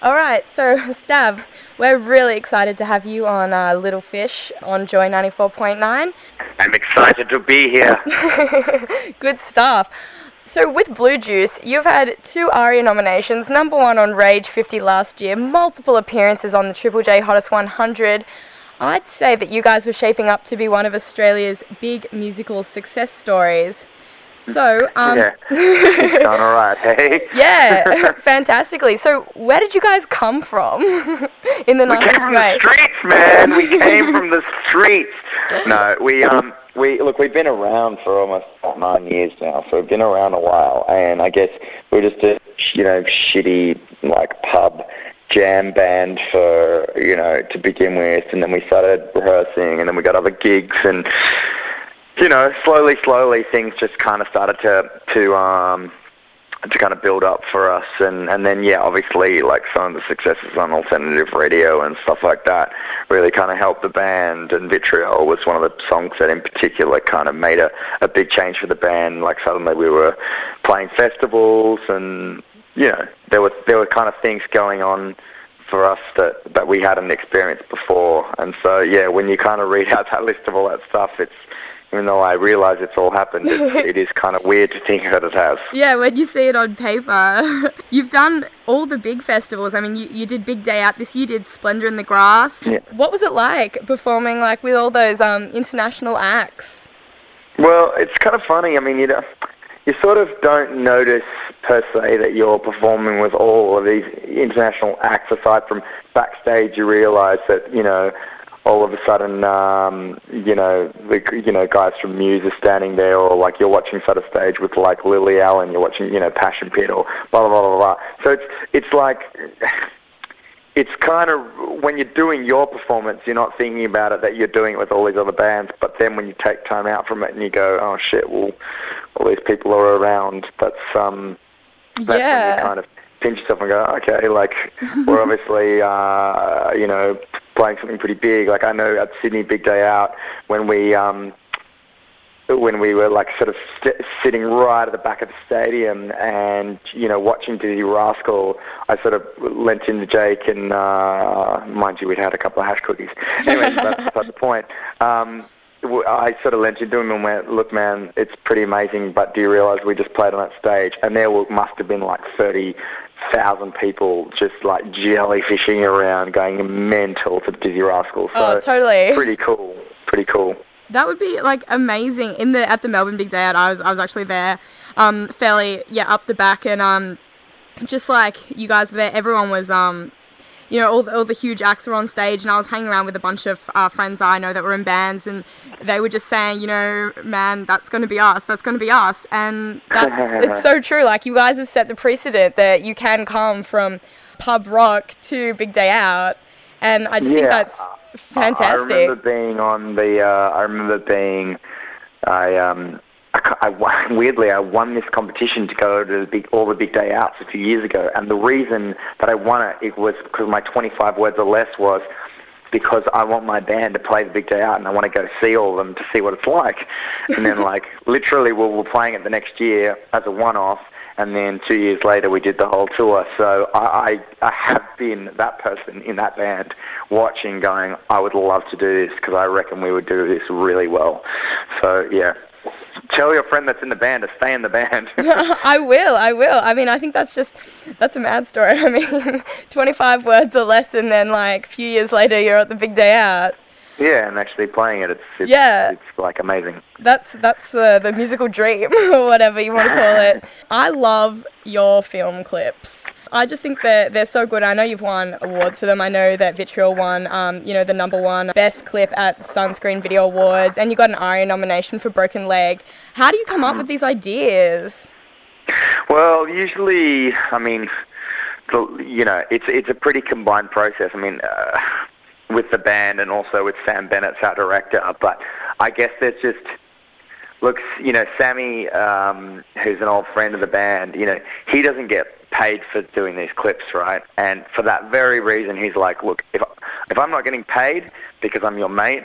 All right, so Stav, we're really excited to have you on Little Fish on Joy 94.9. I'm excited to be here. Good stuff. So with Bluejuice, you've had 2 ARIA nominations, number 1 on Rage 50 last year, multiple appearances on the Triple J Hottest 100. I'd say that you guys were shaping up to be one of Australia's big musical success stories. So, yeah, it's done all right, hey? Yeah, fantastically. So, where did you guys come from in the nicest way? We came from the streets, man. We came from the streets. No, we've been around for almost 9 years now, so we've been around a while, and I guess we're just a, shitty, pub jam band for, to begin with, and then we started rehearsing, and then we got other gigs, and... slowly, things just kind of started to kind of build up for us, and then obviously some of the successes on alternative radio and stuff like that really kind of helped the band, and Vitriol was one of the songs that in particular kind of made a big change for the band. Suddenly we were playing festivals, and there were kind of things going on for us that we hadn't experienced before, and so when you kind of read out that list of all that stuff, it's... Even though I realise it's all happened, it is kind of weird to think that it has. Yeah, when you see it on paper. You've done all the big festivals. I mean, you did Big Day Out this year, you did Splendour in the Grass. Yeah. What was it like performing with all those international acts? Well, it's kind of funny. I mean, you sort of don't notice per se that you're performing with all of these international acts. Aside from backstage, you realise that, all of a sudden, guys from Muse are standing there, or you're watching sort of stage with Lily Allen, you're watching, Passion Pit, or blah, blah, blah, blah. So it's kind of, when you're doing your performance, you're not thinking about it, that you're doing it with all these other bands, but then when you take time out from it and you go, oh shit, well, all these people are around, that's when you kind of pinch yourself and go, okay, we're obviously, playing something pretty big. I know at Sydney Big Day Out, when we were sort of sitting right at the back of the stadium and watching Dizzee Rascal, I sort of lent in to Jake, and mind you, we'd had a couple of hash cookies. Anyway, that's the point. I sort of lent into him and went, look man, it's pretty amazing, but do you realise we just played on that stage? And there must have been 30,000 people just jellyfishing around, going mental to Dizzee Rascal. So oh, totally. Pretty cool. That would be amazing. At the Melbourne Big Day Out, I was actually there, fairly up the back, and just you guys were there. Everyone was all the huge acts were on stage, and I was hanging around with a bunch of friends that I know that were in bands, and they were just saying, man, that's going to be us. And that's it's so true. You guys have set the precedent that you can come from pub rock to Big Day Out, and I just think that's fantastic. I won this competition to go to all the Big Day Outs a few years ago, and the reason that I won it was because my 25 words or less was because I want my band to play the Big Day Out, and I want to go see all of them to see what it's like. And then literally we were playing it the next year as a one-off, and then 2 years later we did the whole tour. So I have been that person in that band watching, going, I would love to do this because I reckon we would do this really well. So yeah. Tell your friend that's in the band to stay in the band. I will. I mean, I think that's a mad story. I mean, 25 words or less, and then a few years later, you're at the Big Day Out. Yeah, and actually playing it, it's amazing. That's the musical dream, or whatever you want to call it. I love your film clips. I just think they're so good. I know you've won awards for them. I know that Vitriol won, the number one best clip at the Sunscreen Video Awards, and you got an ARIA nomination for Broken Leg. How do you come up with these ideas? Well, usually, I mean, it's a pretty combined process. I mean, with the band and also with Sam Bennett, our director, but I guess there's just, look, you know, Sammy, who's an old friend of the band, you know, he doesn't get paid for doing these clips, right? And for that very reason, he's like, look, if I'm not getting paid because I'm your mate,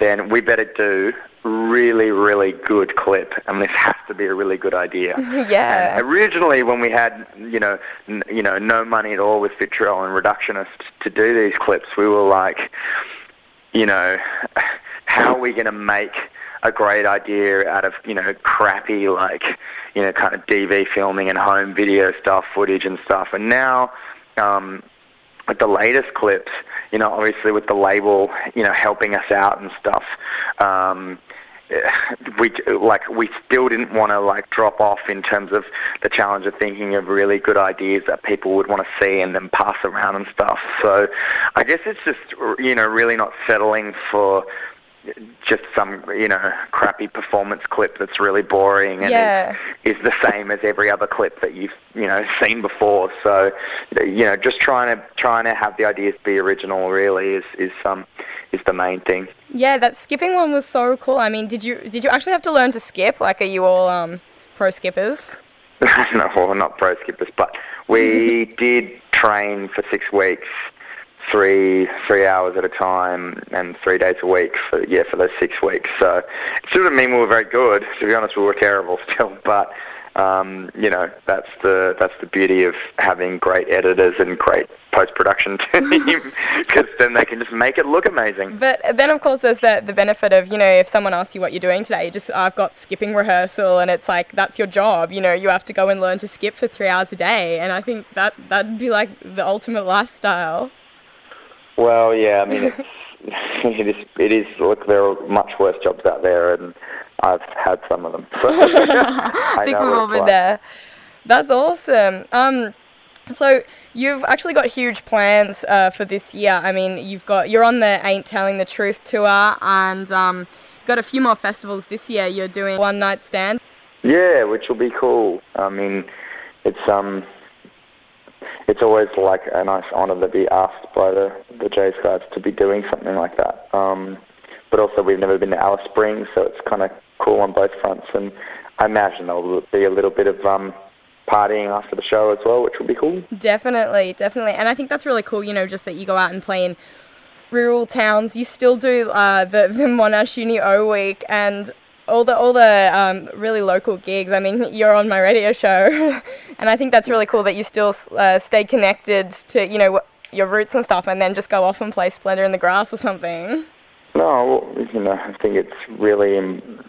then we better do really, really good clip. I mean, this has to be a really good idea. Yeah. And originally, when we had, you know, no money at all with Vitriol and Reductionist to do these clips, we were like, you know, how are we going to make a great idea out of, you know, crappy, like, you know, kind of DV filming and home video stuff, footage and stuff. And now, with the latest clips, you know, obviously with the label, you know, helping us out and stuff, we still didn't want to, like, drop off in terms of the challenge of thinking of really good ideas that people would want to see and then pass around and stuff. So I guess it's just, you know, really not settling for just some, you know, crappy performance clip that's really boring and is the same as every other clip that you've, you know, seen before. So, you know, just trying to have the ideas be original really is the main thing. Yeah, that skipping one was so cool. I mean, did you actually have to learn to skip? Like, are you all pro skippers? No, well, we're not pro skippers, but we did train for 6 weeks. Three hours at a time and 3 days a week for those 6 weeks. So it didn't mean we were very good. To be honest, we were terrible still. But you know, that's the beauty of having great editors and great post-production team, because then they can just make it look amazing. But then, of course, there's the benefit of, you know, if someone asks you what you're doing today, you just, I've got skipping rehearsal, and it's like, that's your job. You know, you have to go and learn to skip for 3 hours a day, and I think that'd be like the ultimate lifestyle. Well, yeah, I mean, it is. Look, there are much worse jobs out there, and I've had some of them. So I think we've all been there. That's awesome. So you've actually got huge plans for this year. I mean, you're on the Ain't Telling the Truth tour, and got a few more festivals this year. You're doing One Night Stand. Yeah, which will be cool. I mean, it's always like a nice honour to be asked by the Jays guys to be doing something like that. But also we've never been to Alice Springs, so it's kind of cool on both fronts. And I imagine there'll be a little bit of partying after the show as well, which will be cool. Definitely, definitely. And I think that's really cool, you know, just that you go out and play in rural towns. You still do the Monash Uni O Week and all the really local gigs. I mean, you're on my radio show, and I think that's really cool that you still stay connected to, you know, your roots and stuff, and then just go off and play Splendour in the Grass or something. No, well, you know, I think it's really,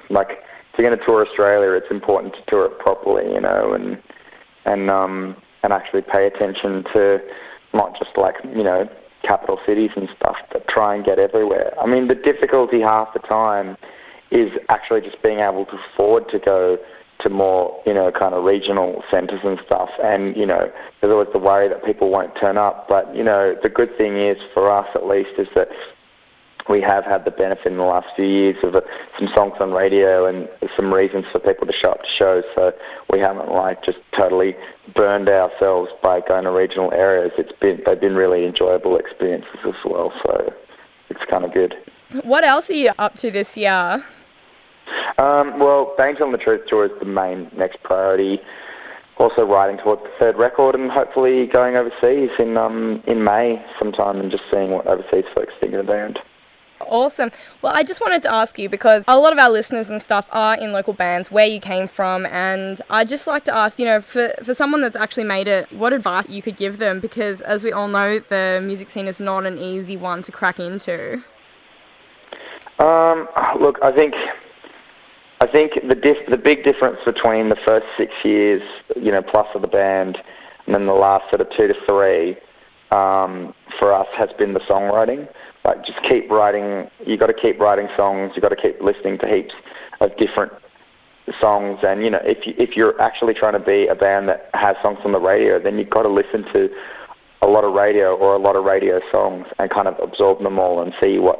like, if you're going to tour Australia, it's important to tour it properly, you know, and actually pay attention to not just, like, you know, capital cities and stuff, but try and get everywhere. I mean, the difficulty half the time is actually just being able to afford to go to more, you know, kind of regional centres and stuff. And, you know, there's always the worry that people won't turn up. But, you know, the good thing is, for us at least, is that we have had the benefit in the last few years of some songs on radio and some reasons for people to show up to shows. So we haven't, like, just totally burned ourselves by going to regional areas. They've been really enjoyable experiences as well. So it's kind of good. What else are you up to this year? Well, Ain't Telling the Truth tour is the main next priority. Also writing towards the third record and hopefully going overseas in May sometime and just seeing what overseas folks think of the band. Awesome. Well, I just wanted to ask you, because a lot of our listeners and stuff are in local bands, where you came from, and I'd just like to ask, you know, for someone that's actually made it, what advice you could give them, because as we all know, the music scene is not an easy one to crack into. Look, I think the big difference between the first 6 years, you know, plus of the band, and then the last sort of 2 to 3, for us has been the songwriting. Like, just keep writing. You got to keep writing songs. You got to keep listening to heaps of different songs. And, you know, if you're actually trying to be a band that has songs on the radio, then you've got to listen to a lot of radio or a lot of radio songs and kind of absorb them all and see what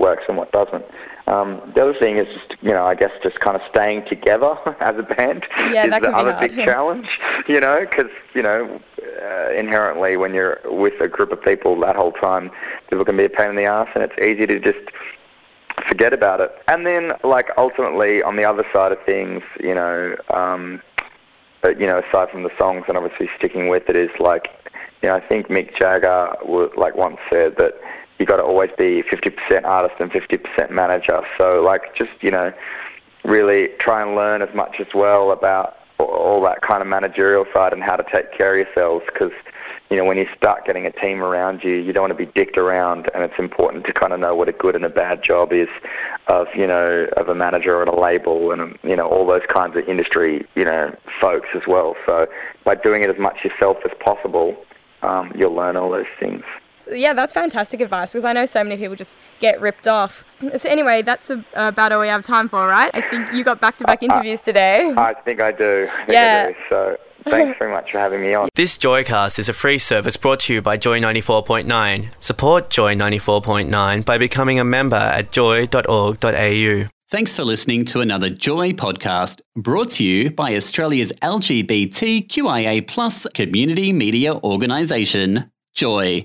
works and what doesn't. The other thing is just, you know, I guess just kind of staying together as a band is the other big challenge, you know, because, you know, inherently when you're with a group of people that whole time, people can be a pain in the ass, and it's easy to just forget about it. And then, like, ultimately, on the other side of things, you know, aside from the songs and obviously sticking with it, is like, you know, I think Mick Jagger once said that you got to always be 50% artist and 50% manager. So, like, just, you know, really try and learn as much as well about all that kind of managerial side and how to take care of yourselves, because, you know, when you start getting a team around you, you don't want to be dicked around, and it's important to kind of know what a good and a bad job is of, you know, of a manager or a label and, you know, all those kinds of industry, you know, folks as well. So by doing it as much yourself as possible, you'll learn all those things. Yeah, that's fantastic advice, because I know so many people just get ripped off. So anyway, that's about all we have time for, right? I think you got back-to-back interviews today. I think I do. I do. So thanks very much for having me on. This Joycast is a free service brought to you by Joy 94.9. Support Joy 94.9 by becoming a member at joy.org.au. Thanks for listening to another Joy podcast brought to you by Australia's LGBTQIA+ community media organisation, Joy.